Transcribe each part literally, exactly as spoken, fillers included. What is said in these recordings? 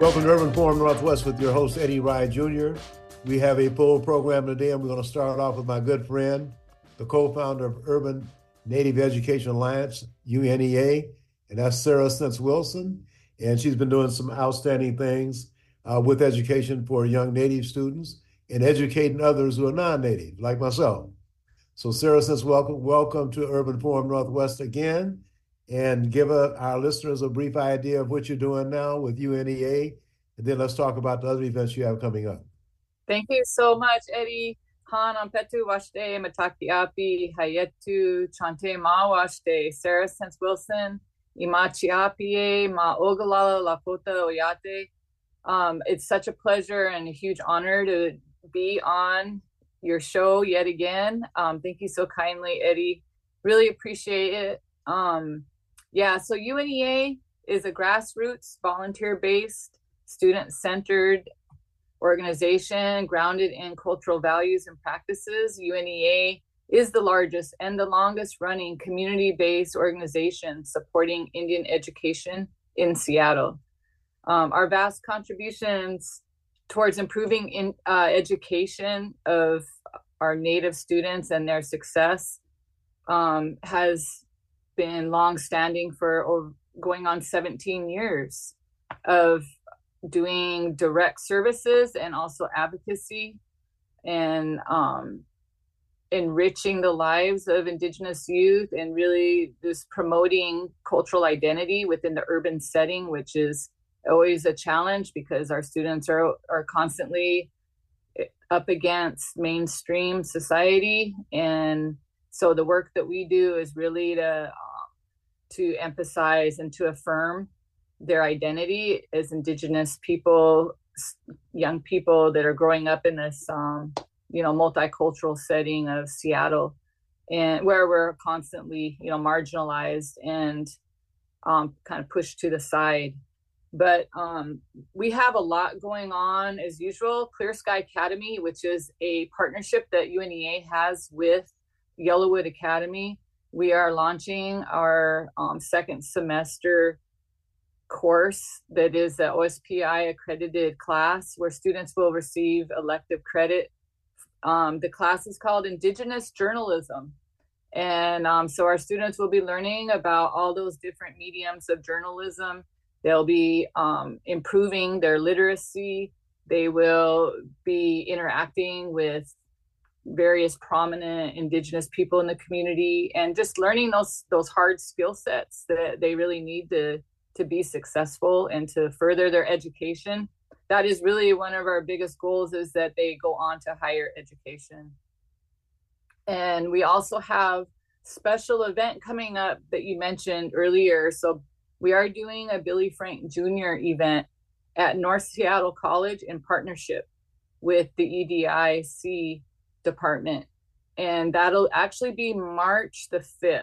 Welcome to Urban Forum Northwest with your host, Eddie Rye Junior We have a full program today, and we're going to start off with my good friend, the co-founder of Urban Native Education Alliance, U N E A, and that's Sarah Sense Wilson. And she's been doing some outstanding things uh, with education for young Native students and educating others who are non-Native, like myself. So Sarah Sense, welcome, welcome to Urban Forum Northwest again, and give a, our listeners a brief idea of what you're doing now with U N E A, and then let's talk about the other events you have coming up. Thank you so much, Eddie. Han Ampetu Washte, Matakiapi, Hayetu, Chante Ma Washte, Sarah Sense Wilson, Imachiapie, Ma Ogalala Lakota Oyate. Um, it's such a pleasure and a huge honor to be on your show yet again. Um, thank you so kindly, Eddie. Really appreciate it. Um, yeah, so U N E A is a grassroots, volunteer-based, student-centered organization grounded in cultural values and practices. U N E A is the largest and the longest running community-based organization supporting Indian education in Seattle. Um, our vast contributions towards improving in, uh, education of our Native students and their success um, has been long-standing for over, going on seventeen years of doing direct services and also advocacy and um, enriching the lives of Indigenous youth, and really just promoting cultural identity within the urban setting, which is always a challenge because our students are, are constantly up against mainstream society. And so the work that we do is really to, uh, to emphasize and to affirm their identity as Indigenous people, young people that are growing up in this, um, you know, multicultural setting of Seattle, and where we're constantly, you know, marginalized and um, kind of pushed to the side. But um, we have a lot going on as usual. Clear Sky Academy, which is a partnership that U N E A has with Yellowwood Academy. We are launching our um, second semester course that is the O S P I accredited class where students will receive elective credit. Um, the class is called Indigenous Journalism. And um, so our students will be learning about all those different mediums of journalism. They'll be um, improving their literacy. They will be interacting with various prominent Indigenous people in the community and just learning those those hard skill sets that they really need to to be successful and to further their education. That is really one of our biggest goals, is that they go on to higher education. And we also have special event coming up that you mentioned earlier. So we are doing a Billy Frank Junior event at North Seattle College in partnership with the E D I C department. And that'll actually be March the fifth.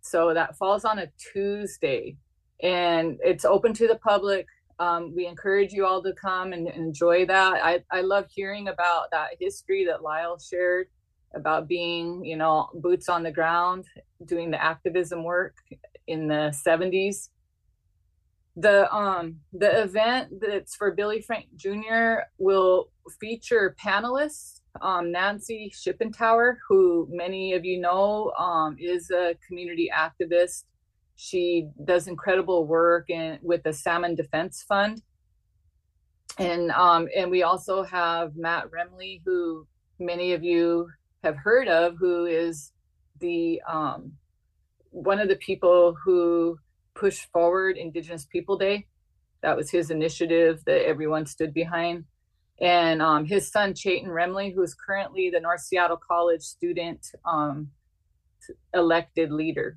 So that falls on a Tuesday. And it's open to the public. Um, we encourage you all to come and enjoy that. I, I love hearing about that history that Lyle shared about being, you know, boots on the ground, doing the activism work in the seventies. The um, the event that's for Billy Frank Junior will feature panelists, um, Nancy Shippentower, who many of you know um, is a community activist. She does incredible work in, with the Salmon Defense Fund. And um, and we also have Matt Remley, who many of you have heard of, who is the um, one of the people who pushed forward Indigenous People Day. That was his initiative that everyone stood behind. And um, his son, Chayton Remley, who is currently the North Seattle College student um, elected leader.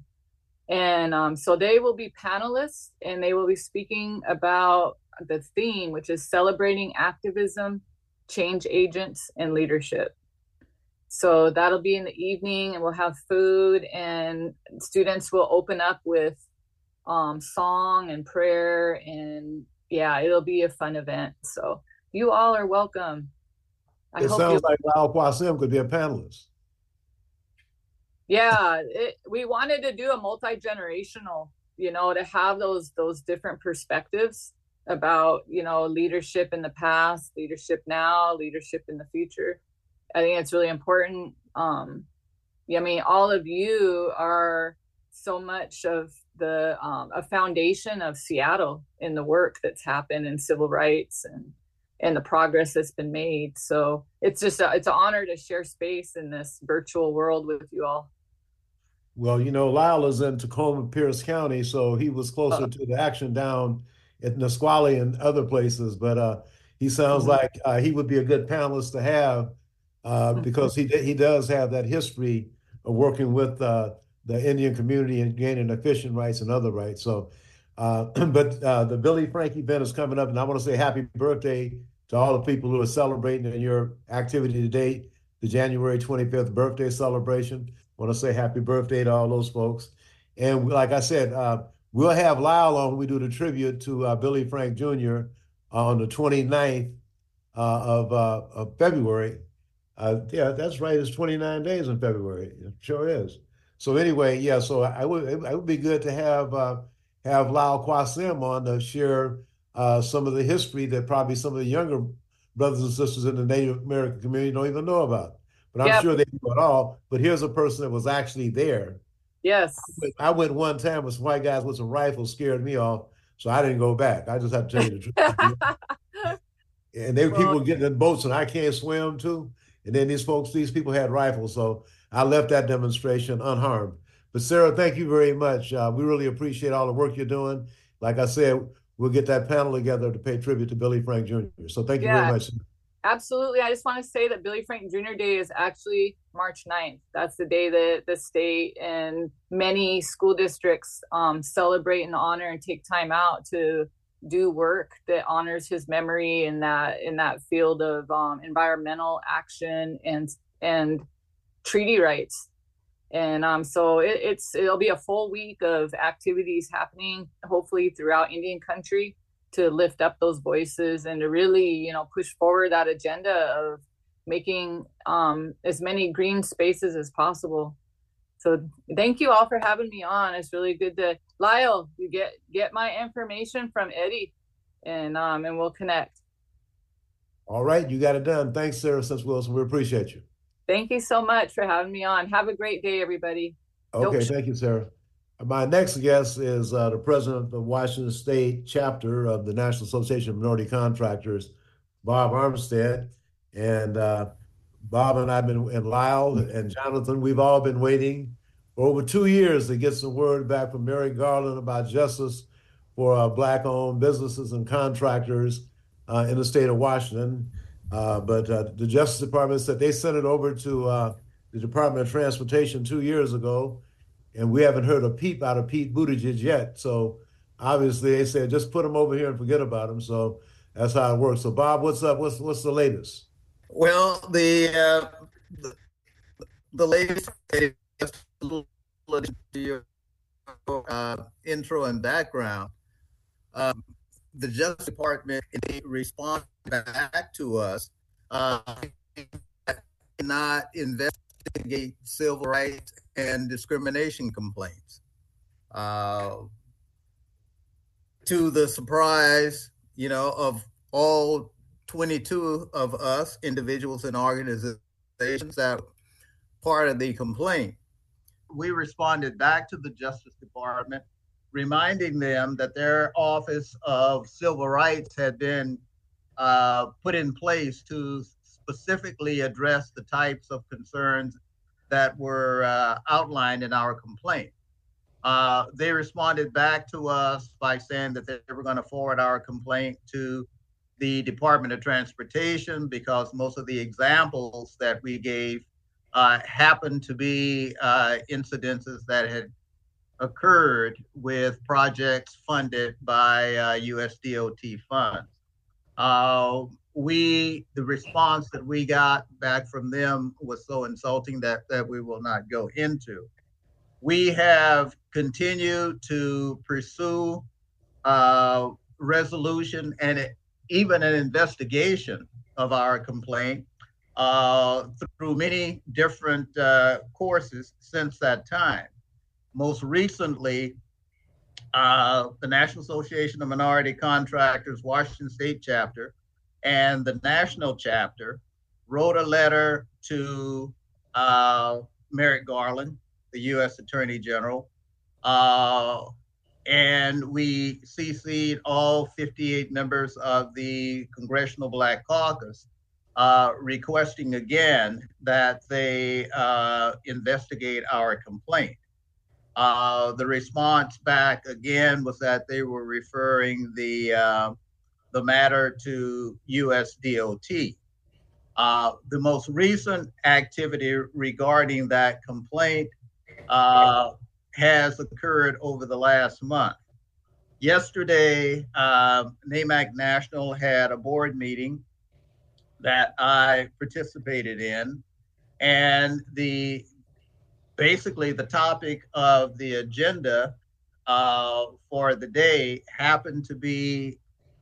And um, so they will be panelists, and they will be speaking about the theme, which is celebrating activism, change agents, and leadership. So that'll be in the evening, and we'll have food, and students will open up with um, song and prayer, and yeah, it'll be a fun event. So you all are welcome. I it hope sounds like Lyle Quasim could be a panelist. Yeah, it, we wanted to do a multi-generational, you know, to have those those different perspectives about, you know, leadership in the past, leadership now, leadership in the future. I think it's really important. Um, I mean, all of you are so much of the um, a foundation of Seattle in the work that's happened in civil rights and and the progress that's been made. So it's just a, it's an honor to share space in this virtual world with you all. Well, you know, Lyle is in Tacoma Pierce County, so he was closer oh. to the action down at Nisqually and other places. But uh, he sounds mm-hmm. like uh, he would be a good panelist to have uh, mm-hmm. because he he does have that history of working with uh, the Indian community and gaining efficient rights and other rights. So, uh, but uh, the Billy Frank event is coming up, and I want to say happy birthday to all the people who are celebrating in your activity today, the January twenty-fifth birthday celebration. I want to say happy birthday to all those folks. And like I said, uh, we'll have Lyle on when we do the tribute to uh, Billy Frank Junior on the twenty-ninth uh, of, uh, of February. Uh, yeah, that's right. It's twenty-nine days in February. It sure is. So anyway, yeah, so I would, it would be good to have uh, have Lyle Quasim on to share uh, some of the history that probably some of the younger brothers and sisters in the Native American community don't even know about. But I'm yep. sure they do it all. But here's a person that was actually there. Yes. I went, I went one time with some white guys with some rifles, scared me off. So I didn't go back. I just have to tell you the truth. And they well, people getting in boats and I can't swim too. And then these folks, these people had rifles. So I left that demonstration unharmed. But Sarah, thank you very much. Uh, we really appreciate all the work you're doing. Like I said, we'll get that panel together to pay tribute to Billy Frank Junior So thank you yeah. very much. Absolutely. I just want to say that Billy Frank Junior Day is actually March ninth. That's the day that the state and many school districts um, celebrate and honor and take time out to do work that honors his memory in that in that field of um, environmental action and and treaty rights. And um, so it, it's it'll be a full week of activities happening, hopefully throughout Indian country, to lift up those voices and to really, you know, push forward that agenda of making um, as many green spaces as possible. So thank you all for having me on. It's really good to, Lyle, you get get my information from Eddie and um, and we'll connect. All right, you got it done. Thanks, Sarah Sense Wilson. We appreciate you. Thank you so much for having me on. Have a great day, everybody. Okay, Don't- thank you, Sarah. My next guest is uh, the president of the Washington State chapter of the National Association of Minority Contractors, Bob Armstead. And uh, Bob and I've been, and Lyle and Jonathan, we've all been waiting for over two years to get some word back from Merrick Garland about justice for uh, Black-owned businesses and contractors uh, in the state of Washington. Uh, but uh, the Justice Department said they sent it over to uh, the Department of Transportation two years ago. And we haven't heard a peep out of Pete Buttigieg yet. So obviously they said, just put him over here and forget about him. So that's how it works. So Bob, what's up? What's what's the latest? Well, the uh, the, the latest uh, intro and background. Uh, the Justice Department responded back to us. Uh, not investigate civil rights and discrimination complaints. Uh, to the surprise, you know, of all twenty-two of us, individuals and organizations that part of the complaint, we responded back to the Justice Department, reminding them that their Office of Civil Rights had been uh, put in place to specifically address the types of concerns that were uh, outlined in our complaint. Uh, they responded back to us by saying that they were going to forward our complaint to the Department of Transportation because most of the examples that we gave uh, happened to be uh, incidences that had occurred with projects funded by uh, U S D O T funds. Uh, We, the response that we got back from them was so insulting that, that we will not go into. We have continued to pursue uh, resolution and it, even an investigation of our complaint uh, through many different uh, courses since that time. Most recently, uh, the National Association of Minority Contractors, Washington State chapter, and the national chapter wrote a letter to uh, Merrick Garland, the U S Attorney General, uh, and we C C'd all fifty-eight members of the Congressional Black Caucus, uh, requesting again that they uh, investigate our complaint. Uh, the response back again was that they were referring the uh, the matter to U S D O T. Uh, the most recent activity regarding that complaint uh, has occurred over the last month. Yesterday, uh, NAMAC National had a board meeting that I participated in, and the basically the topic of the agenda uh, for the day happened to be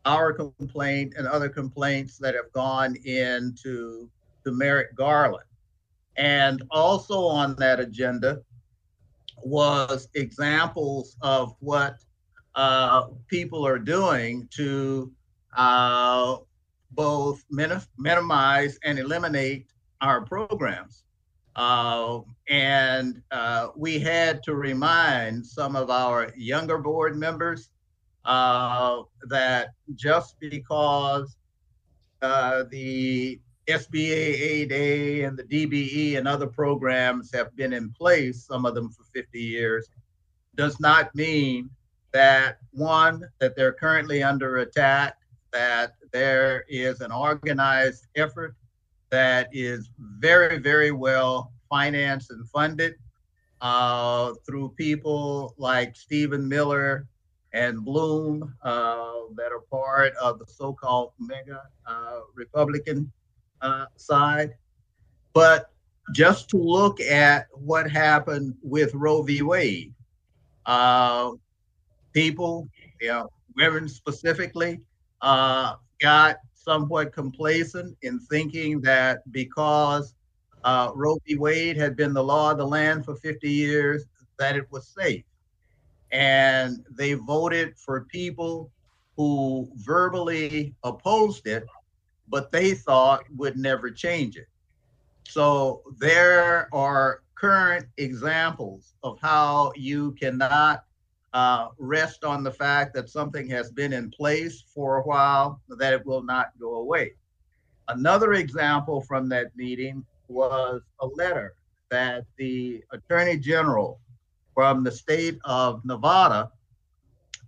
our complaint and other complaints that have gone into to Merrick Garland. And also on that agenda was examples of what uh, people are doing to uh, both min- minimize and eliminate our programs. Uh, and uh, we had to remind some of our younger board members Uh, that just because uh, the S B A A Day and the D B E and other programs have been in place, some of them for fifty years, does not mean that, one, that they're currently under attack, that there is an organized effort that is very, very well financed and funded uh, through people like Stephen Miller and Bloom, uh, that are part of the so-called mega uh, Republican uh, side. But just to look at what happened with Roe v. Wade, uh, people, you know, women specifically, uh, got somewhat complacent in thinking that because uh, Roe v. Wade had been the law of the land for fifty years, that it was safe. And they voted for people who verbally opposed it, but they thought would never change it. So there are current examples of how you cannot uh, rest on the fact that something has been in place for a while, that it will not go away. Another example from that meeting was a letter that the Attorney General from the state of Nevada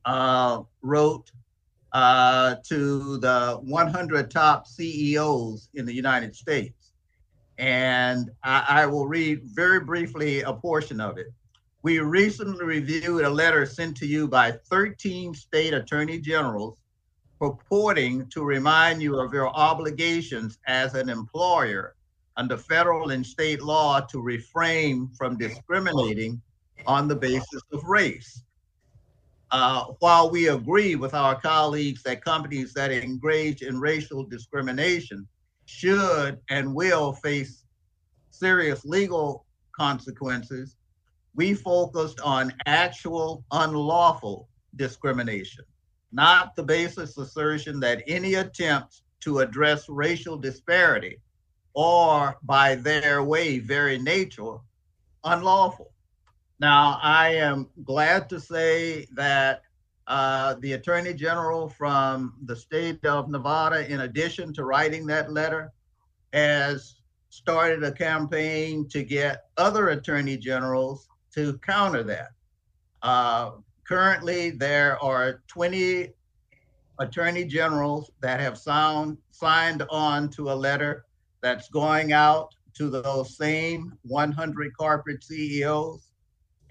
uh, wrote uh, to the one hundred top C E Os in the United States. And I, I will read very briefly a portion of it. We recently reviewed a letter sent to you by thirteen state attorney generals purporting to remind you of your obligations as an employer under federal and state law to refrain from discriminating on the basis of race. Uh, while we agree with our colleagues that companies that engage in racial discrimination should and will face serious legal consequences, we focused on actual unlawful discrimination, not the baseless assertion that any attempts to address racial disparity are by their way, very nature, unlawful. Now, I am glad to say that uh, the Attorney General from the state of Nevada, in addition to writing that letter, has started a campaign to get other attorney generals to counter that. Uh, currently, there are twenty attorney generals that have sound, signed on to a letter that's going out to those same one hundred corporate C E Os.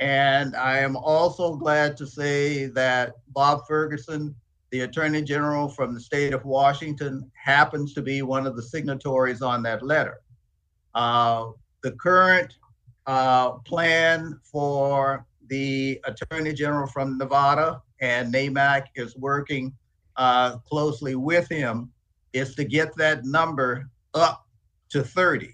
And I am also glad to say that Bob Ferguson, the Attorney General from the state of Washington, happens to be one of the signatories on that letter. Uh, the current uh, plan for the Attorney General from Nevada, and NAMAC is working uh, closely with him, is to get that number up to thirty.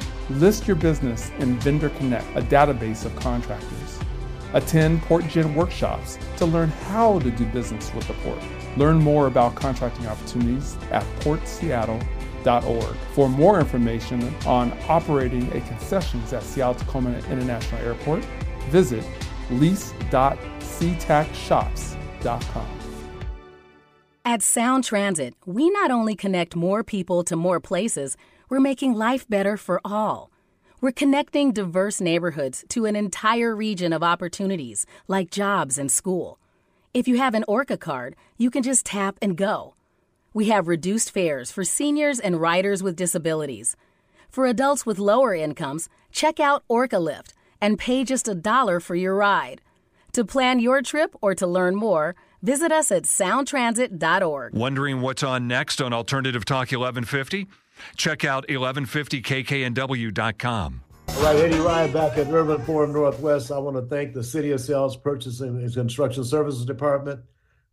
List your business in Vendor Connect, a database of contractors. Attend Port Gen workshops to learn how to do business with the Port. Learn more about contracting opportunities at port seattle dot org. For more information on operating a concessions at Seattle Tacoma International Airport, visit lease dot c tac shops dot com. At Sound Transit, we not only connect more people to more places, we're making life better for all. We're connecting diverse neighborhoods to an entire region of opportunities, like jobs and school. If you have an ORCA card, you can just tap and go. We have reduced fares for seniors and riders with disabilities. For adults with lower incomes, check out ORCA Lift and pay just a dollar for your ride. To plan your trip or to learn more, visit us at sound transit dot org. Wondering what's on next on Alternative Talk eleven fifty? Check out eleven fifty k k n w dot com. All right, Eddie Rye back at Urban Forum Northwest. I want to thank the City of Seattle's Purchasing and Construction Services Department,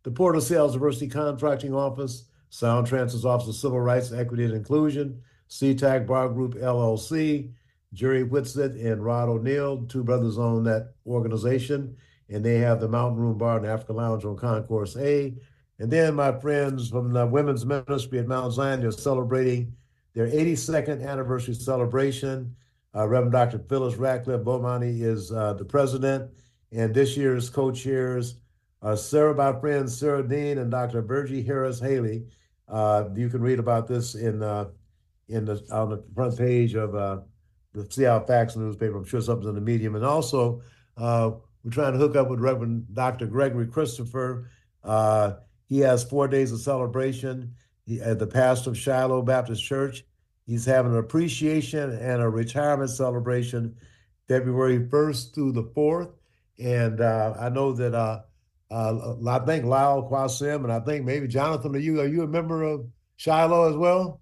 the Port of Seattle's Diversity Contracting Office, Sound Transit's Office of Civil Rights, Equity, and Inclusion, SeaTac Bar Group, L L C, Jerry Whitsett and Rod O'Neill, two brothers own that organization, and they have the Mountain Room Bar and African Lounge on Concourse A. And then my friends from the Women's Ministry at Mount Zion, they're celebrating their eighty-second anniversary celebration. Uh, Reverend Doctor Phyllis Ratcliffe Bomani is uh, the president, and this year's co-chairs are Sarah, my friend Sarah Dean, and Doctor Virgie Harris Haley. Uh, you can read about this in uh, in the on the front page of uh, the Seattle Facts newspaper. I'm sure something's in the Medium, and also uh, we're trying to hook up with Reverend Doctor Gregory Christopher. Uh, he has four days of celebration. He, at the pastor of Shiloh Baptist Church. He's having an appreciation and a retirement celebration February first through the fourth. And uh, I know that uh, uh, I think Lyle Quasim, and I think maybe Jonathan, are you, are you a member of Shiloh as well?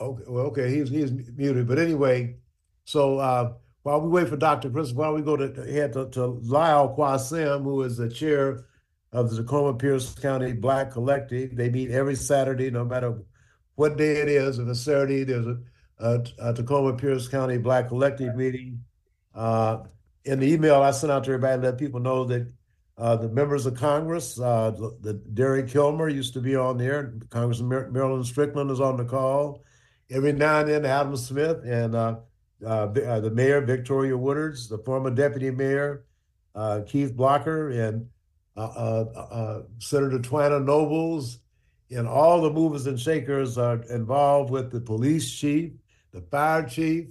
Okay, well, okay, he's, he's muted. But anyway, so uh, while we wait for Doctor Christopher, why don't we go to head to, to Lyle Quasim, who is the chair of the Tacoma Pierce County Black Collective. They meet every Saturday, no matter what day it is. If it's Saturday, there's a, a, a Tacoma Pierce County Black Collective meeting. Uh, in the email I sent out to everybody, let people know that uh, the members of Congress, uh, the, the Derry Kilmer used to be on there. Congressman Mar- Marilyn Strickland is on the call. Every now and then, Adam Smith and uh, uh, the mayor, Victoria Woodards, the former deputy mayor, uh, Keith Blocker, and Uh, uh, uh, Senator Twyna Nobles, and all the movers and shakers are involved with the police chief, the fire chief.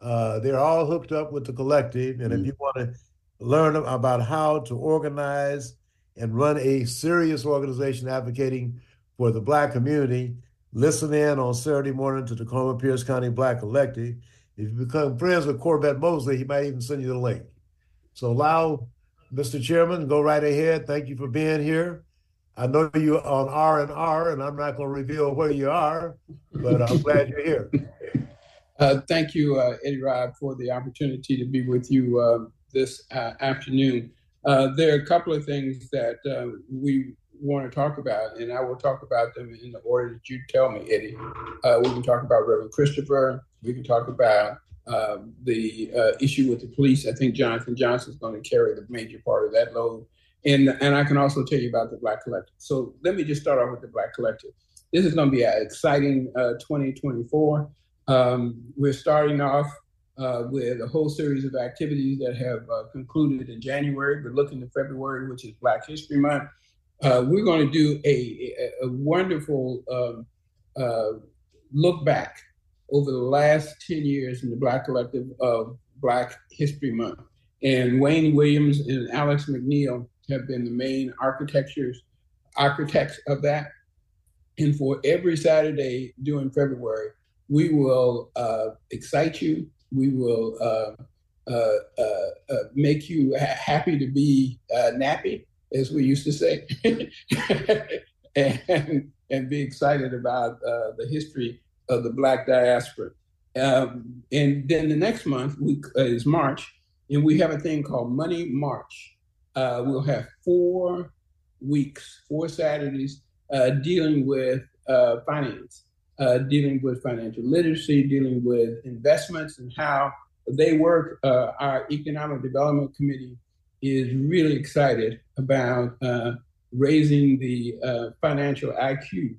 Uh, they're all hooked up with the collective. And mm-hmm. if you want to learn about how to organize and run a serious organization advocating for the Black community, listen in on Saturday morning to Tacoma Pierce County Black Collective. If you become friends with Corbett Mosley, he might even send you the link. So allow... Mister Chairman, go right ahead. Thank you for being here. I know you're on R and R, and I'm not going to reveal where you are, but I'm glad you're here. Uh, thank you, uh, Eddie Rye, for the opportunity to be with you uh, this uh, afternoon. Uh, there are a couple of things that uh, we want to talk about, and I will talk about them in the order that you tell me, Eddie. Uh, we can talk about Reverend Christopher. We can talk about Uh, the uh, issue with the police. I think Jonathan Johnson is going to carry the major part of that load. And, and I can also tell you about the Black Collective. So let me just start off with the Black Collective. This is going to be an exciting uh, twenty twenty-four. Um, we're starting off uh, with a whole series of activities that have uh, concluded in January. We're looking to February, which is Black History Month. Uh, we're going to do a, a, a wonderful um, uh, look back over the last ten years in the Black Collective of Black History Month. And Wayne Williams and Alex McNeil have been the main architectures, architects of that. And for every Saturday during February, we will uh, excite you. We will uh, uh, uh, uh, make you ha- happy to be uh, nappy, as we used to say, and, and be excited about uh, the history of the Black diaspora. Um, and then the next month we, uh, is March, and we have a thing called Money March. Uh, we'll have four weeks, four Saturdays, uh, dealing with uh, finance, uh, dealing with financial literacy, dealing with investments and how they work. Uh, our Economic Development Committee is really excited about uh, raising the uh, financial I Q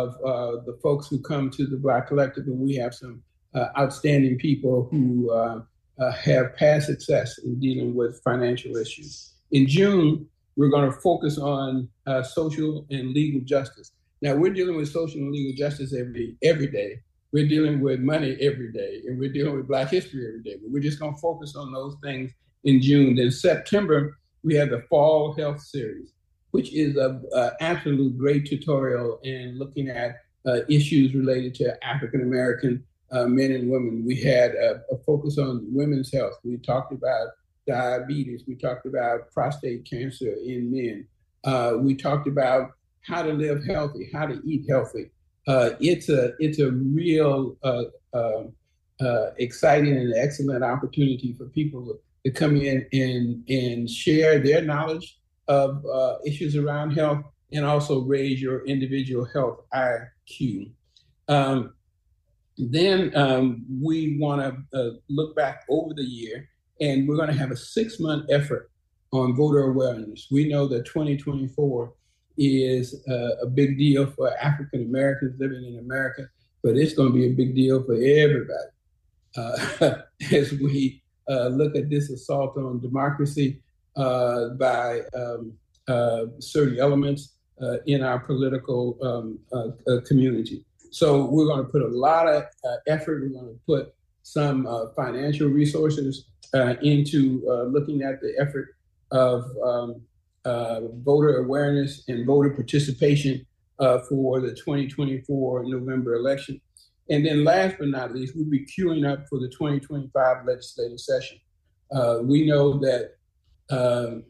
of uh, the folks who come to the Black Collective, and we have some uh, outstanding people who uh, uh, have past success in dealing with financial issues. In June, we're going to focus on uh, social and legal justice. Now, we're dealing with social and legal justice every every day. We're dealing with money every day, and we're dealing with Black history every day. But we're just going to focus on those things in June. Then September, we have the Fall Health Series, which is an absolute great tutorial in looking at uh, issues related to African-American uh, men and women. We had a, a focus on women's health. We talked about diabetes. We talked about prostate cancer in men. Uh, we talked about how to live healthy, how to eat healthy. Uh, it's a it's a real uh, uh, uh, exciting and excellent opportunity for people to come in and, and share their knowledge of uh, issues around health, and also raise your individual health I Q. Um, then um, we wanna uh, look back over the year, and we're gonna have a six month effort on voter awareness. We know that twenty twenty-four is uh, a big deal for African Americans living in America, but it's going to be a big deal for everybody uh, as we uh, look at this assault on democracy uh, by um, uh, certain elements uh, in our political um, uh, uh, community. So we're going to put a lot of uh, effort. We're going to put some uh, financial resources uh, into uh, looking at the effort of um, uh, voter awareness and voter participation uh, for the twenty twenty-four November election. And then last but not least, we'll be queuing up for the twenty twenty-five legislative session. Uh, we know that um,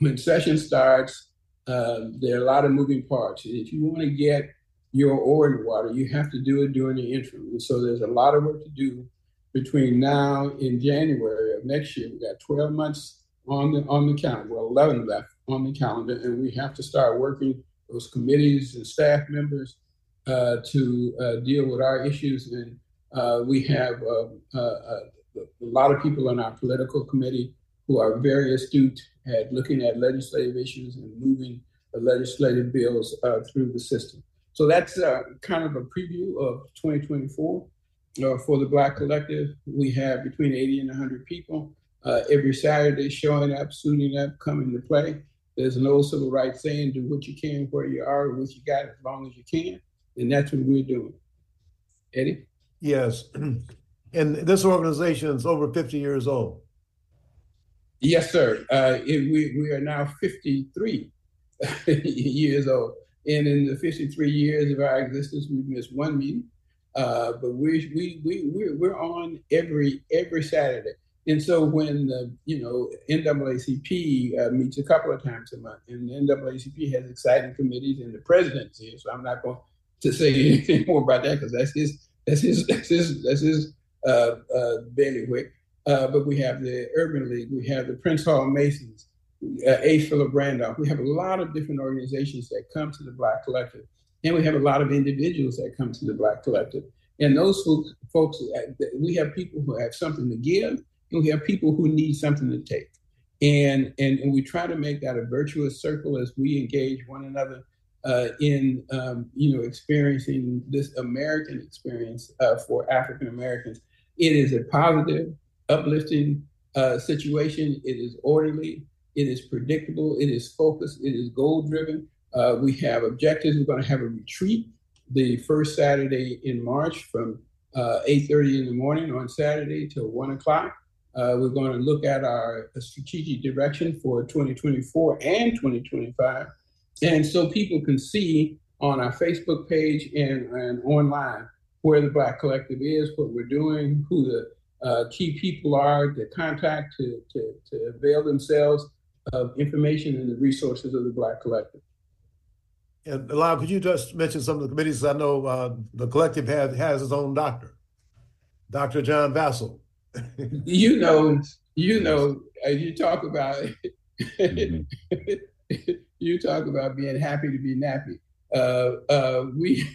when session starts, uh, there are a lot of moving parts. And if you want to get your oar in the water, you have to do it during the interim. And so there's a lot of work to do between now and January of next year. We've got twelve months on the on the calendar, well, eleven left on the calendar, and we have to start working those committees and staff members uh, to uh, deal with our issues. And uh, we have uh, uh, a lot of people on our political committee who are very astute at looking at legislative issues and moving the legislative bills uh, through the system. So that's uh, kind of a preview of twenty twenty-four uh, for the Black Collective. We have between eighty and one hundred people uh, every Saturday showing up, suiting up, coming to play. There's an old civil rights saying, do what you can, where you are, what you got, as long as you can. And that's what we're doing. Eddie? Yes. And this organization is over fifty years old. Yes, sir. Uh, it, we, we are now fifty-three years old. And in the fifty-three years of our existence, we've missed one meeting, uh, but we we we we're, we're on every every Saturday. And so when the you know N double A C P uh, meets a couple of times a month, and the N double A C P has exciting committees, and the president's here, so I'm not going to say anything more about that because that's his that's his that's his that's his uh, uh, bailiwick. Uh, but we have the Urban League, we have the Prince Hall Masons. Uh, A. Philip Randolph. We have a lot of different organizations that come to the Black Collective, and we have a lot of individuals that come to the Black Collective. And those folks, folks we have people who have something to give, and we have people who need something to take. And and, and we try to make that a virtuous circle as we engage one another uh, in um, you know experiencing this American experience uh, for African Americans. It is a positive, uplifting uh, situation. It is orderly. It is predictable. It is focused. It is goal-driven. Uh, we have objectives. We're going to have a retreat the first Saturday in March from uh, eight thirty in the morning on Saturday till one o'clock. Uh, we're going to look at our strategic direction for twenty twenty-four and twenty twenty-five. And so people can see on our Facebook page and, and online where the Black Collective is, what we're doing, who the uh, key people are, the contact to, to, to avail themselves of information and the resources of the Black Collective. And Lyle, could you just mention some of the committees? I know uh, the collective has, has its own doctor, Doctor John Vassell. you know, you know, as you talk about, mm-hmm. you talk about being happy to be nappy. Uh, uh, we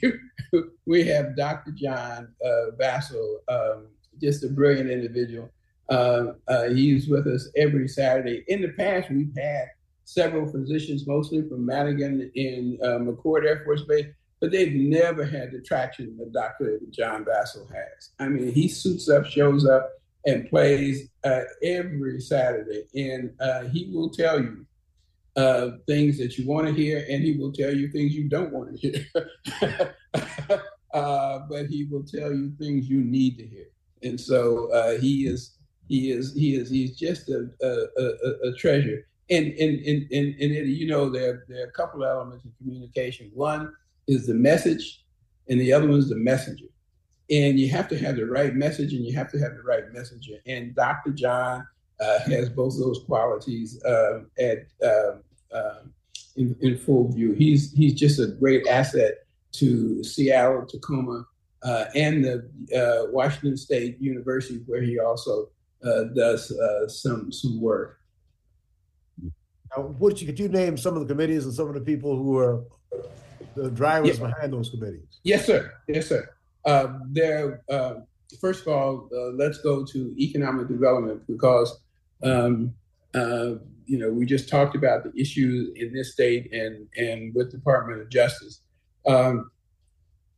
we have Doctor John uh, Vassell, um, just a brilliant individual. Uh, uh, he's with us every Saturday. In the past, we've had several physicians, mostly from Madigan and uh, McCord Air Force Base, but they've never had the traction that Doctor John Vassell has. I mean, he suits up, shows up, and plays uh, every Saturday. And uh, he will tell you uh, things that you want to hear, and he will tell you things you don't want to hear. uh, but he will tell you things you need to hear. And so uh, he is... He is, he is, he's just a, a, a, a treasure. And, and, and, and, and, you know, there, there are a couple of elements of communication. One is the message, and the other one is the messenger. And you have to have the right message, and you have to have the right messenger. And Doctor John uh, has both those qualities uh, at uh, uh, in, in full view. He's, he's just a great asset to Seattle, Tacoma, uh, and the uh, Washington State University, where he also Uh, does uh, some some work. Now, would you, could you name some of the committees and some of the people who are the drivers yeah. behind those committees? Yes, sir. Yes, sir. Uh, there. Uh, first of all, uh, let's go to economic development because um, uh, you know, we just talked about the issues in this state and, and with the Department of Justice. Um,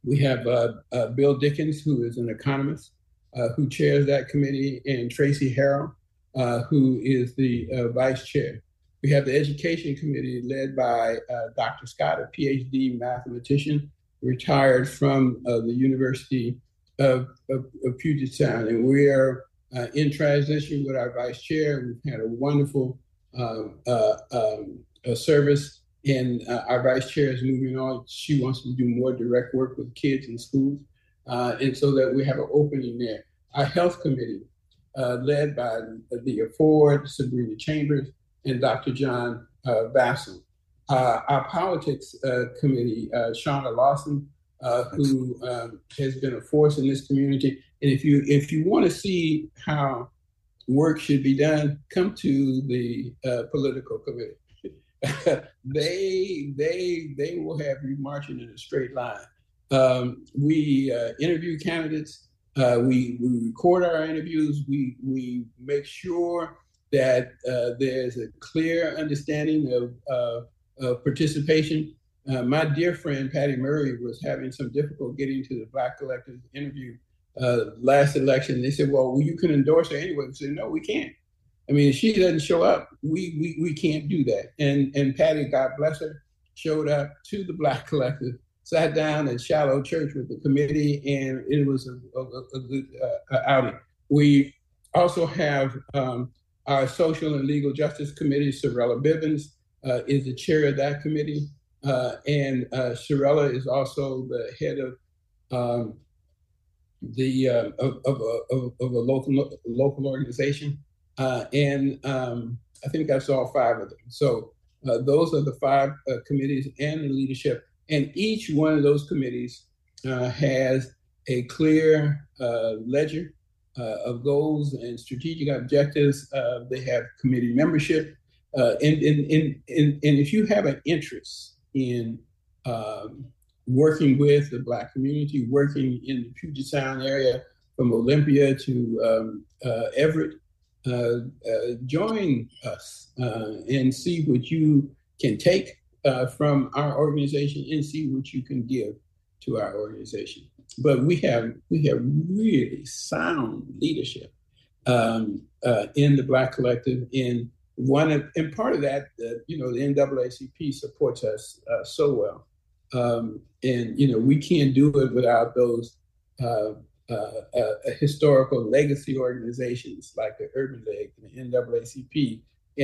we have uh, uh, Bill Dickens, who is an economist, uh, who chairs that committee, and Tracy Harrell, uh, who is the uh, vice chair. We have the Education Committee led by uh, Doctor Scott, a P H D mathematician, retired from uh, the University of, of, of Puget Sound. And we are uh, in transition with our vice chair. We've had a wonderful um, uh, um, a service, and uh, our vice chair is moving on. She wants to do more direct work with kids in schools, uh, and so that we have an opening there. Our health committee, uh, led by Leah Ford, Sabrina Chambers, and Doctor John uh, Vassell. Uh, our politics uh, committee, uh, Shauna Lawson, uh, who um, has been a force in this community. And if you if you want to see how work should be done, come to the uh, political committee. they they they will have you marching in a straight line. Um, we uh, interview candidates. Uh, we we record our interviews. We we make sure that uh, there's a clear understanding of, of, of participation. Uh, my dear friend, Patty Murray, was having some difficulty getting to the Black Collective interview uh, last election. They said, well, you can endorse her anyway. We said, no, we can't. I mean, if she doesn't show up, we we we can't do that. And, and Patty, God bless her, showed up to the Black Collective, sat down at Shiloh Church with the committee, and it was a, a, a good uh, outing. We also have... Um, Our Social and Legal Justice Committee, Sorella Bivens uh, is the chair of that committee. Uh, and uh, Sorella is also the head of um, the uh, of, of, a, of a local local organization. Uh, and um, I think that's all five of them. So uh, those are the five uh, committees and the leadership. And each one of those committees uh, has a clear uh, ledger Uh, of goals and strategic objectives. Uh, they have committee membership. Uh, and, and, and, and, and if you have an interest in um, working with the Black community, working in the Puget Sound area from Olympia to um, uh, Everett, uh, uh, join us uh, and see what you can take uh, from our organization and see what you can give to our organization. But we have we have really sound leadership um, uh, in the Black Collective. In one of, and part of that, uh, you know, the N double A C P supports us uh, so well, um, and you know we can't do it without those uh, uh, uh, historical legacy organizations like the Urban League and the N double A C P,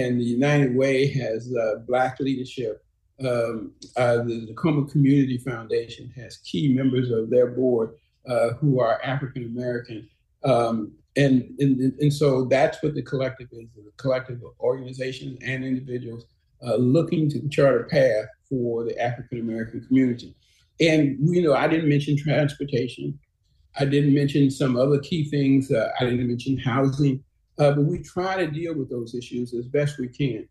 and the United Way has uh, Black leadership. Um, uh, the Tacoma Community Foundation has key members of their board uh, who are African American, um, and, and and so that's what the collective is: the collective of organizations and individuals uh, looking to chart a path for the African American community. And you know, I didn't mention transportation, I didn't mention some other key things, uh, I didn't mention housing, uh, but we try to deal with those issues as best we can.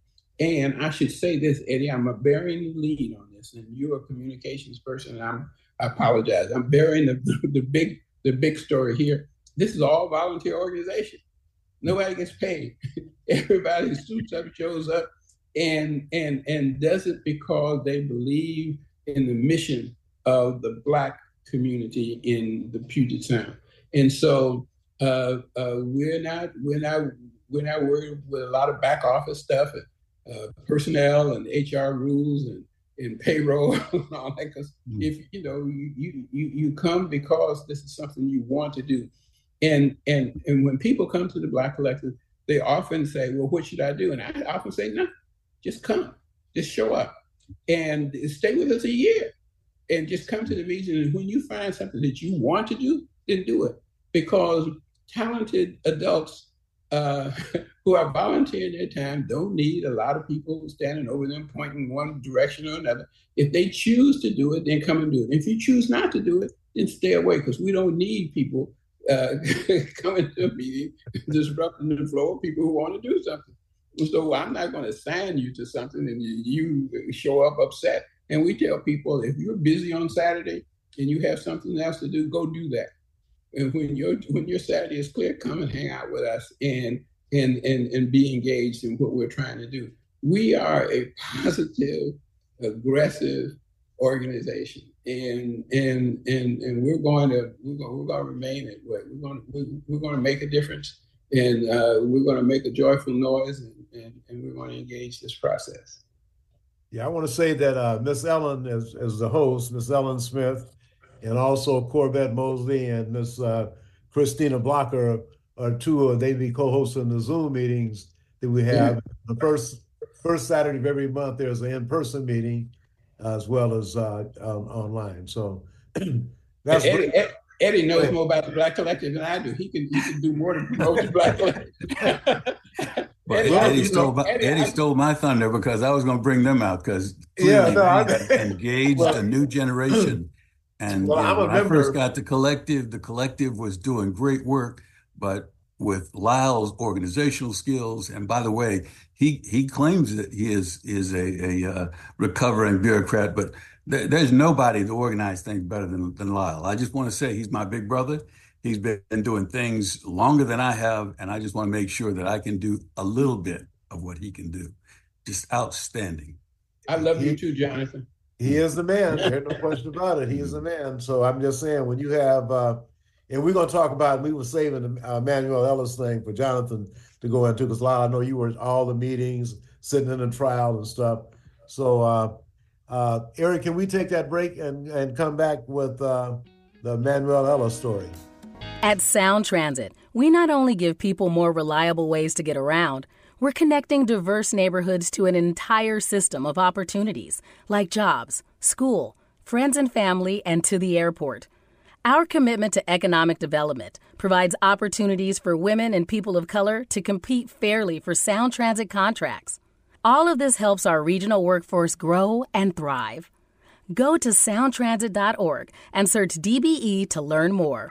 And I should say this, Eddie, I'm a bearing the lead on this, and you're a communications person, and I'm, I apologize. I'm bearing the, the big the big story here. This is all volunteer organization. Nobody gets paid. Everybody suits up, shows up, and and and does it because they believe in the mission of the Black community in the Puget Sound. And so uh, uh, we're not we're not we're not worried with a lot of back office stuff. And, Uh, personnel and H R rules and, and payroll and all that, because mm. if you know you, you you come because this is something you want to do, and and and when people come to the Black Collective, they often say, well, what should I do? And I often say, no, just come, just show up, and stay with us a year, and just come to the meeting. And when you find something that you want to do, then do it, because talented adults Uh, who are volunteering their time don't need a lot of people standing over them pointing one direction or another. If they choose to do it, then come and do it. If you choose not to do it, then stay away, because we don't need people uh, coming to a meeting disrupting the flow of people who want to do something. So I'm not going to assign you to something and you show up upset. And we tell people, if you're busy on Saturday and you have something else to do, go do that. And when your when your Saturday is clear, come and hang out with us and and and and be engaged in what we're trying to do. we are a positive, aggressive organization, and and and and we're going to we're going, we're going to remain that way. We're going to we're, we're going to make a difference, and uh, we're going to make a joyful noise, and, and, and we're going to engage this process. Yeah, I want to say that uh, Miss Ellen, as as the host, Miss Ellen Smith, and also Corbett Mosley and Miss uh, Christina Blocker are two of they be co-hosting the Zoom meetings that we have. Yeah. The first first Saturday of every month, there's an in-person meeting, as well as uh, um, online. So that's Eddie, Eddie, Eddie knows more about the Black Collective than I do. He can he can do more to promote the Black Collective. But Eddie, Eddie, Eddie, stole, know, Eddie, Eddie stole my thunder because I was going to bring them out because yeah, no, I, engaged well, a new generation. And well, you know, I'm when a I member. first got the collective, the collective was doing great work, but with Lyle's organizational skills, and by the way, He he claims that he is is a, a uh, recovering bureaucrat, but th- there's nobody to organize things better than, than Lyle. I just want to say he's my big brother. He's been doing things longer than I have, and I just want to make sure that I can do a little bit of what he can do. Just outstanding. I love he, you too, Jonathan. He is the man. There's no question about it. He is the man. So I'm just saying when you have, uh, and we're going to talk about, we were saving the uh, Manuel Ellis thing for Jonathan to go into, because Lyle, I know you were at all the meetings, sitting in the trial and stuff. So, uh, uh, Eric, can we take that break and, and come back with uh, the Manuel Ellis story? At Sound Transit, we not only give people more reliable ways to get around, we're connecting diverse neighborhoods to an entire system of opportunities, like jobs, school, friends and family, and to the airport. Our commitment to economic development provides opportunities for women and people of color to compete fairly for Sound Transit contracts. All of this helps our regional workforce grow and thrive. Go to sound transit dot org and search D B E to learn more.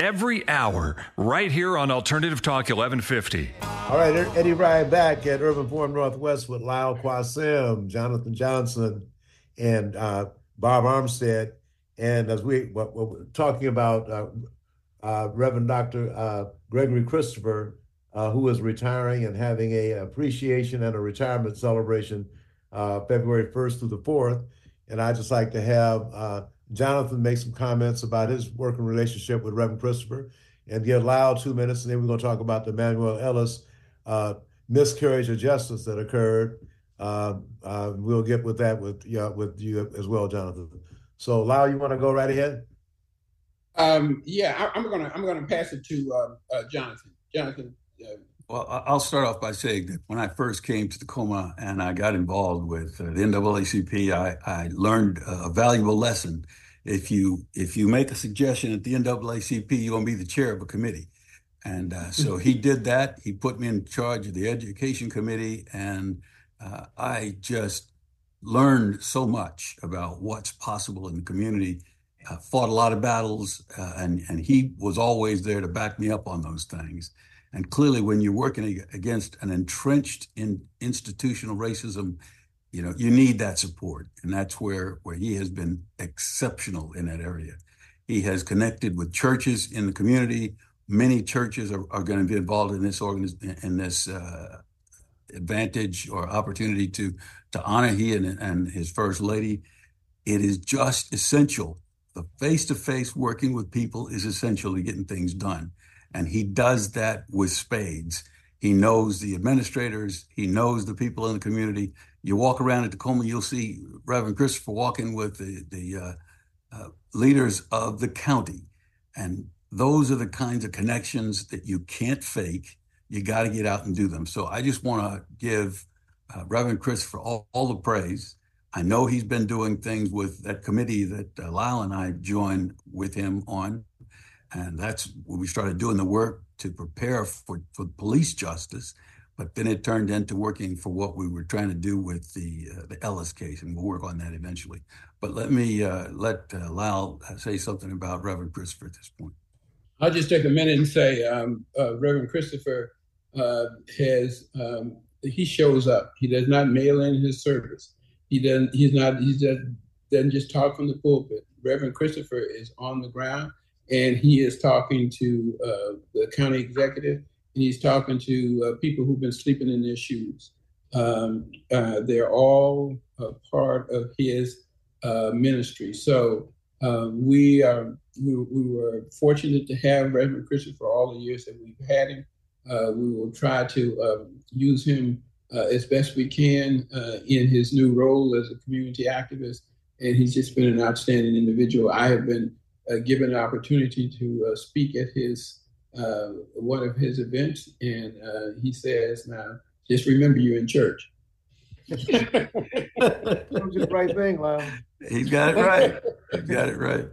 every hour right here on Alternative Talk eleven fifty. All right, Eddie Rye back at Urban Forum Northwest with Lyle Quasim, Jonathan Johnson, and uh, Bob Armstead. And as we what, what we're talking about, uh, uh, Reverend Doctor Uh, Gregory Christopher, uh, who is retiring and having a appreciation and a retirement celebration uh, February first through the fourth. And I'd just like to have uh, Jonathan make some comments about his working relationship with Reverend Christopher, and give Lyle two minutes, and then we're going to talk about the Manuel Ellis uh, miscarriage of justice that occurred. Uh, uh, we'll get with that with you, with you as well, Jonathan. So, Lyle, you want to go right ahead? Um, yeah, I, I'm going to I'm going to pass it to uh, uh, Jonathan. Jonathan. Uh, well, I'll start off by saying that when I first came to Tacoma and I got involved with uh, the N double A C P, I, I learned a valuable lesson. If you if you make a suggestion at the N double A C P, you're going to be the chair of a committee. And uh, so he did that. He put me in charge of the education committee. And uh, I just learned so much about what's possible in the community. I fought a lot of battles, uh, and, and he was always there to back me up on those things. And clearly, when you're working against an entrenched in institutional racism, you know, you need that support, and that's where, where he has been exceptional in that area. He has connected with churches in the community. Many churches are, are going to be involved in this organiz- in this uh, advantage or opportunity to to honor he and, and his first lady. It is just essential. The face-to-face working with people is essential to getting things done, and he does that with spades. He knows the administrators. He knows the people in the community. you walk around at Tacoma, you'll see Reverend Christopher walking with the, the uh, uh, leaders of the county. And those are the kinds of connections that you can't fake. You got to get out and do them. So I just want to give uh, Reverend Christopher all, all the praise. I know he's been doing things with that committee that uh, Lyle and I joined with him on. And that's when we started doing the work to prepare for, for police justice. But then it turned into working for what we were trying to do with the uh, the Ellis case. And we'll work on that eventually. But let me uh, let uh, Lyle say something about Reverend Christopher at this point. I'll just take a minute and say um, uh, Reverend Christopher uh, has, um, he shows up. He does not mail in his service. He doesn't. He's not. He doesn't, doesn't just talk from the pulpit. Reverend Christopher is on the ground, and he is talking to uh, the county executive, and he's talking to uh, people who've been sleeping in their shoes. Um, uh, they're all a part of his uh, ministry. So uh, we are. We, we were fortunate to have Reverend Christopher for all the years that we've had him. Uh, we will try to uh, use him Uh, as best we can uh, in his new role as a community activist. And he's just been an outstanding individual. I have been uh, given an opportunity to uh, speak at his uh, one of his events. And uh, he says, now, just remember you're in church. That was the right thing, Lyle. He's got it right. He's got it right.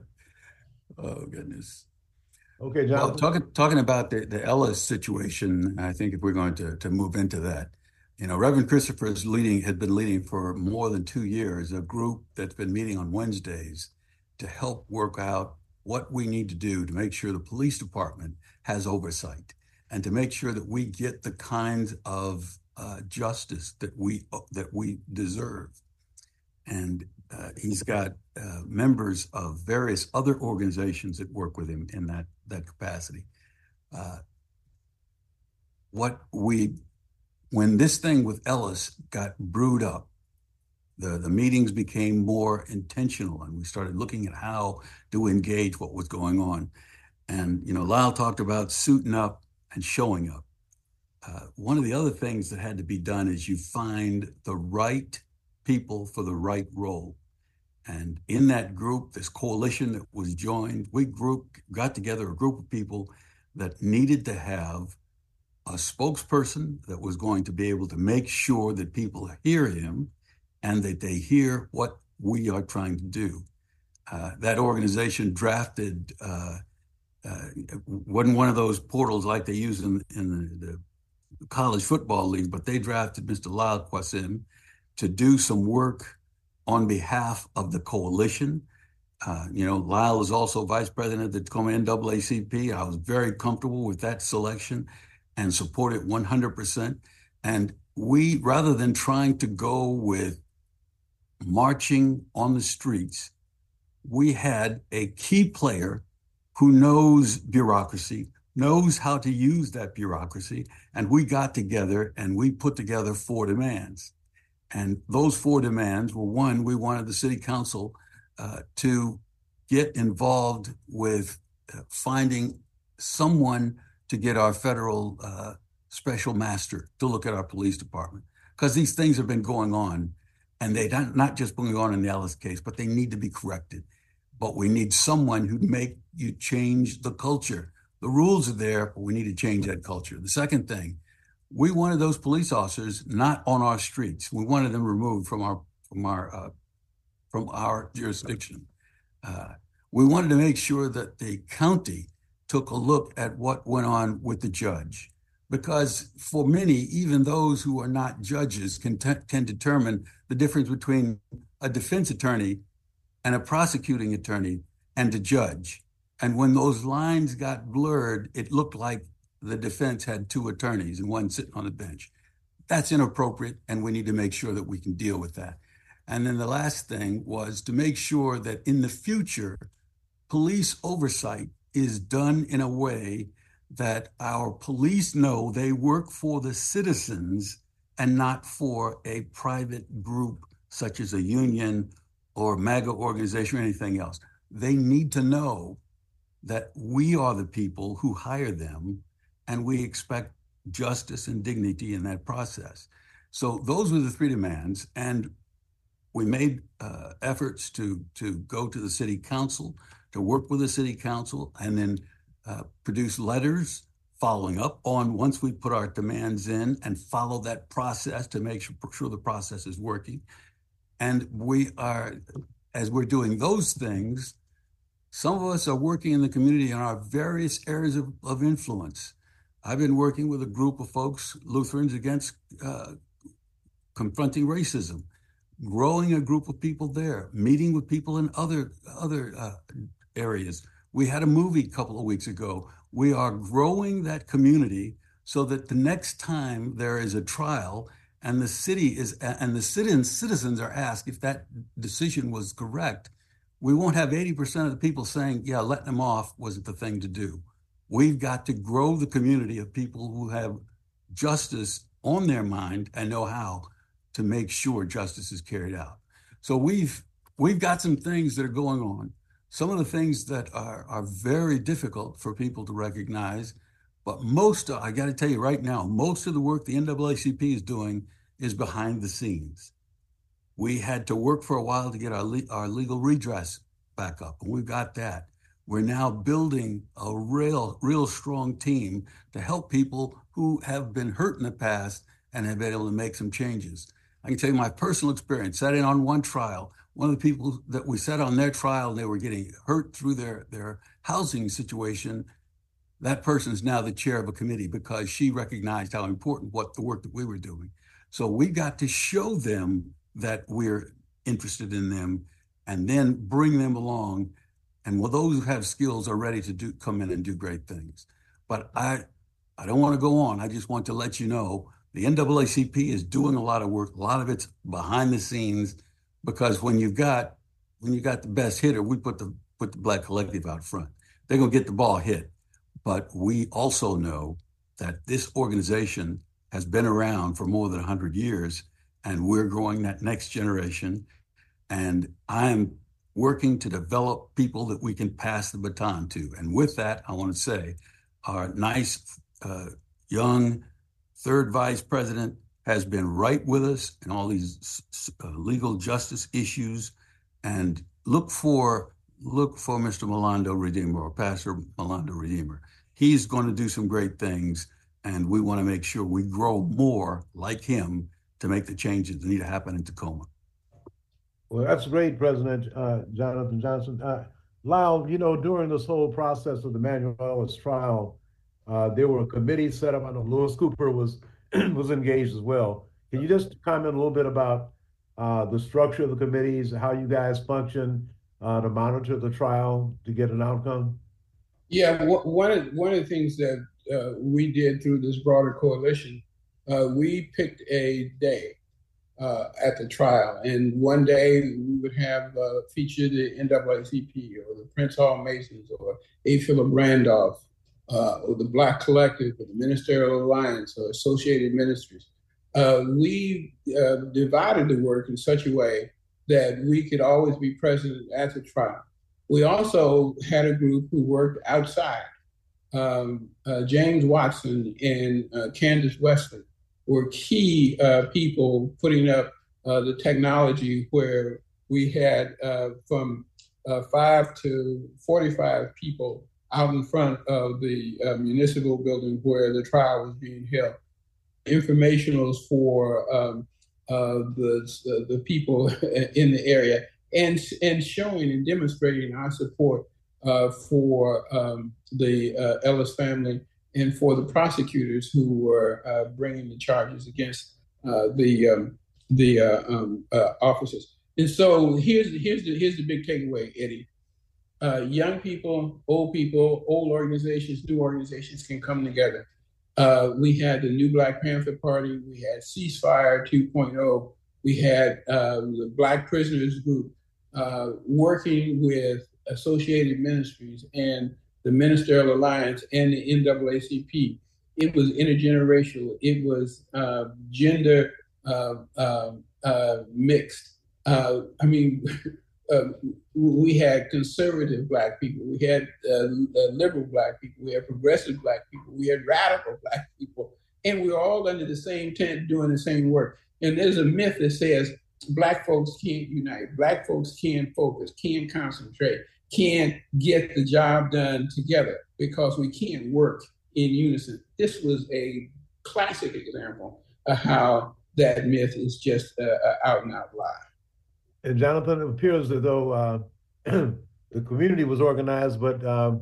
Oh, goodness. Okay, John. Well, talking, talking about the, the Ellis situation, I think if we're going to, to move into that, you know, Reverend Christopher is leading, had been leading for more than two years, a group that's been meeting on Wednesdays to help work out what we need to do to make sure the police department has oversight and to make sure that we get the kinds of uh, justice that we that we deserve. And uh, he's got uh, members of various other organizations that work with him in that, that capacity. Uh, what we... When this thing with Ellis got brewed up, the, the meetings became more intentional and we started looking at how to engage what was going on. And, you know, Lyle talked about suiting up and showing up. Uh, one of the other things that had to be done is you find the right people for the right role. And in that group, this coalition that was joined, we group got together a group of people that needed to have a spokesperson that was going to be able to make sure that people hear him and that they hear what we are trying to do. Uh, that organization drafted, uh, uh, wasn't one of those portals like they use in, in the, the college football league, but they drafted Mister Lyle Quasim to do some work on behalf of the coalition. Uh, you know, Lyle was also vice president of the Tacoma N double A C P. I was very comfortable with that selection and support it one hundred percent. And we, rather than trying to go with marching on the streets, we had a key player who knows bureaucracy, knows how to use that bureaucracy. And we got together and we put together four demands. And those four demands were, one, we wanted the city council uh, to get involved with uh, finding someone to get our federal uh, special master to look at our police department. Because these things have been going on, and they're not, not just going on in the Ellis case, but they need to be corrected. But we need someone who'd make you change the culture. The rules are there, but we need to change that culture. The second thing, we wanted those police officers not on our streets. We wanted them removed from our from our, uh, from our jurisdiction. Uh, we wanted to make sure that the county took a look at what went on with the judge. Because for many, even those who are not judges can, t- can determine the difference between a defense attorney and a prosecuting attorney and a judge. And when those lines got blurred, it looked like the defense had two attorneys and one sitting on the bench. That's inappropriate, and we need to make sure that we can deal with that. And then the last thing was to make sure that in the future, police oversight is done in a way that our police know they work for the citizens and not for a private group such as a union or MAGA organization or anything else. They need to know that we are the people who hire them and we expect justice and dignity in that process. So those were the three demands, and we made uh, efforts to to go to the city council, to work with the city council, and then uh, produce letters following up on once we put our demands in, and follow that process to make sure, sure the process is working. And we are, as we're doing those things, some of us are working in the community in our various areas of, of influence. I've been working with a group of folks, Lutherans Against uh, Confronting Racism, growing a group of people there, meeting with people in other, other uh, areas. We had a movie a couple of weeks ago. We are growing that community so that the next time there is a trial and the city is, and the citizens are asked if that decision was correct, we won't have eighty percent of the people saying, yeah, letting them off wasn't the thing to do. We've got to grow the community of people who have justice on their mind and know how to make sure justice is carried out. So we've we've got some things that are going on. Some of the things that are, are very difficult for people to recognize, but most, of, I gotta tell you right now, most of the work the N double A C P is doing is behind the scenes. We had to work for a while to get our, le- our legal redress back up, and we've got that. We're now building a real, real strong team to help people who have been hurt in the past and have been able to make some changes. I can tell you my personal experience, sat in on one trial. One of the people that we sat on their trial, they were getting hurt through their, their housing situation. That person is now the chair of a committee because she recognized how important what the work that we were doing. So we got to show them that we're interested in them and then bring them along. And well, those who have skills are ready to do come in and do great things. But I, I don't want to go on. I just want to let you know the N double A C P is doing a lot of work. A lot of it's behind the scenes, because when you've got when you got the best hitter, we put the put the Black Collective out front. They're gonna get the ball hit. But we also know that this organization has been around for more than one hundred years, and we're growing that next generation. And I'm working to develop people that we can pass the baton to. And with that, I want to say our nice uh, young third vice president has been right with us in all these uh, legal justice issues, and look for look for Mister Milando Redeemer, or Pastor Milando Redeemer. He's going to do some great things, and we want to make sure we grow more like him to make the changes that need to happen in Tacoma. Well, that's great, President uh, Jonathan Johnson. Uh, Lyle, you know, during this whole process of the Manuel Ellis trial, uh, there were a committee set up. I know Lewis Cooper was was engaged as well. Can you just comment a little bit about uh, the structure of the committees, how you guys function uh, to monitor the trial to get an outcome? Yeah, w- one of one of the things that uh, we did through this broader coalition, uh, we picked a day Uh, at the trial. And one day we would have uh, featured the N double A C P or the Prince Hall Masons or A. Philip Randolph uh, or the Black Collective or the Ministerial Alliance or Associated Ministries. Uh, we uh, divided the work in such a way that we could always be present at the trial. We also had a group who worked outside. Um, uh, James Watson and uh, Candace Wesley were key uh, people putting up uh, the technology where we had uh, from uh, five to forty-five people out in front of the uh, municipal building where the trial was being held. Informationals for um, uh, the, the people in the area, and, and showing and demonstrating our support uh, for um, the uh, Ellis family and for the prosecutors who were uh, bringing the charges against uh, the um, the uh, um, uh, officers. And so here's here's the here's the big takeaway, Eddie. Uh, young people, old people, old organizations, new organizations can come together. Uh, we had the new Black Panther Party. We had Ceasefire two point oh. We had uh, the Black Prisoners Group uh, working with Associated Ministries and the Ministerial Alliance and the N double A C P. It was intergenerational. It was uh, gender uh, uh, uh, mixed. Uh, I mean, uh, we had conservative Black people. We had uh, liberal Black people. We had progressive Black people. We had radical Black people. and we're all under the same tent doing the same work. And there's a myth that says Black folks can't unite, Black folks can't focus, can't concentrate, can't get the job done together because we can't work in unison. This was a classic example of how that myth is just an out and out lie. And Jonathan, it appears that though uh, the community was organized, but um,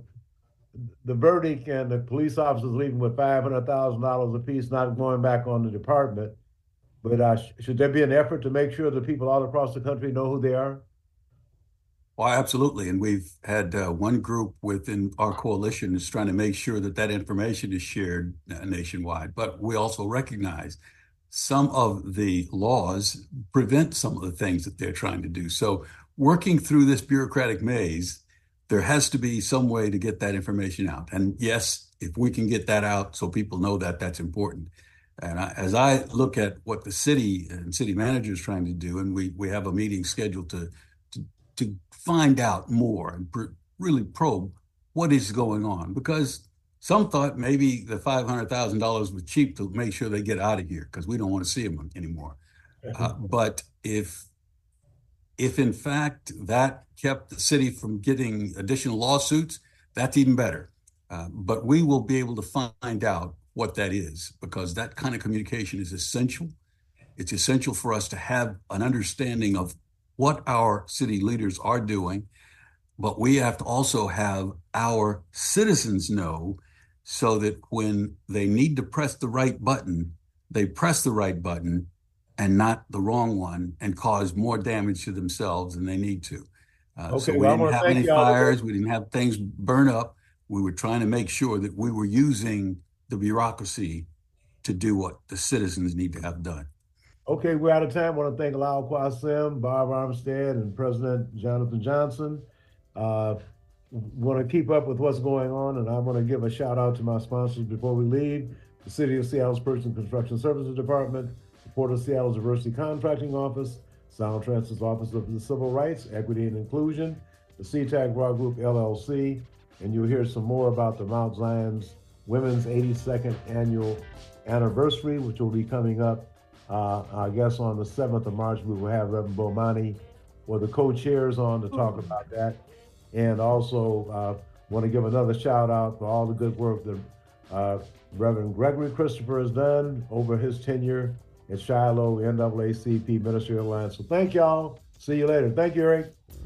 the verdict and the police officers leaving with five hundred thousand dollars apiece, not going back on the department. But uh, should there be an effort to make sure the people all across the country know who they are? Well, absolutely. And we've had uh, one group within our coalition is trying to make sure that that information is shared uh, nationwide. But we also recognize some of the laws prevent some of the things that they're trying to do. So working through this bureaucratic maze, there has to be some way to get that information out. And yes, if we can get that out so people know that, that's important. And I, as I look at what the city and city manager is trying to do, and we, we have a meeting scheduled to to, to find out more and pr- really probe what is going on, because some thought maybe the five hundred thousand dollars was cheap to make sure they get out of here because we don't want to see them anymore. Uh, but if if in fact that kept the city from getting additional lawsuits, that's even better. Uh, but we will be able to find out what that is, because that kind of communication is essential. It's essential for us to have an understanding of what our city leaders are doing, but we have to also have our citizens know so that when they need to press the right button, they press the right button and not the wrong one and cause more damage to themselves than they need to. Uh, okay, so we well, didn't have any fires, we didn't have things burn up. We were trying to make sure that we were using the bureaucracy to do what the citizens need to have done. Okay, we're out of time. I want to thank Lyle Quasim, Bob Armstead, and President Jonathan Johnson. Uh, want to keep up with what's going on, and I want to give a shout out to my sponsors before we leave: the City of Seattle's Person Construction Services Department, the Port of Seattle's Diversity Contracting Office, Sound Transit's Office of the Civil Rights, Equity and Inclusion, the SeaTac Raw Group L L C, and you'll hear some more about the Mount Zions Women's eighty-second Annual Anniversary, which will be coming up, uh, I guess, on the seventh of March. We will have Reverend Bomani or the co-chairs on to talk about that. And also uh, want to give another shout out for all the good work that uh, Reverend Gregory Christopher has done over his tenure at Shiloh N double A C P Ministry Alliance. So thank y'all. See you later. Thank you, Eric.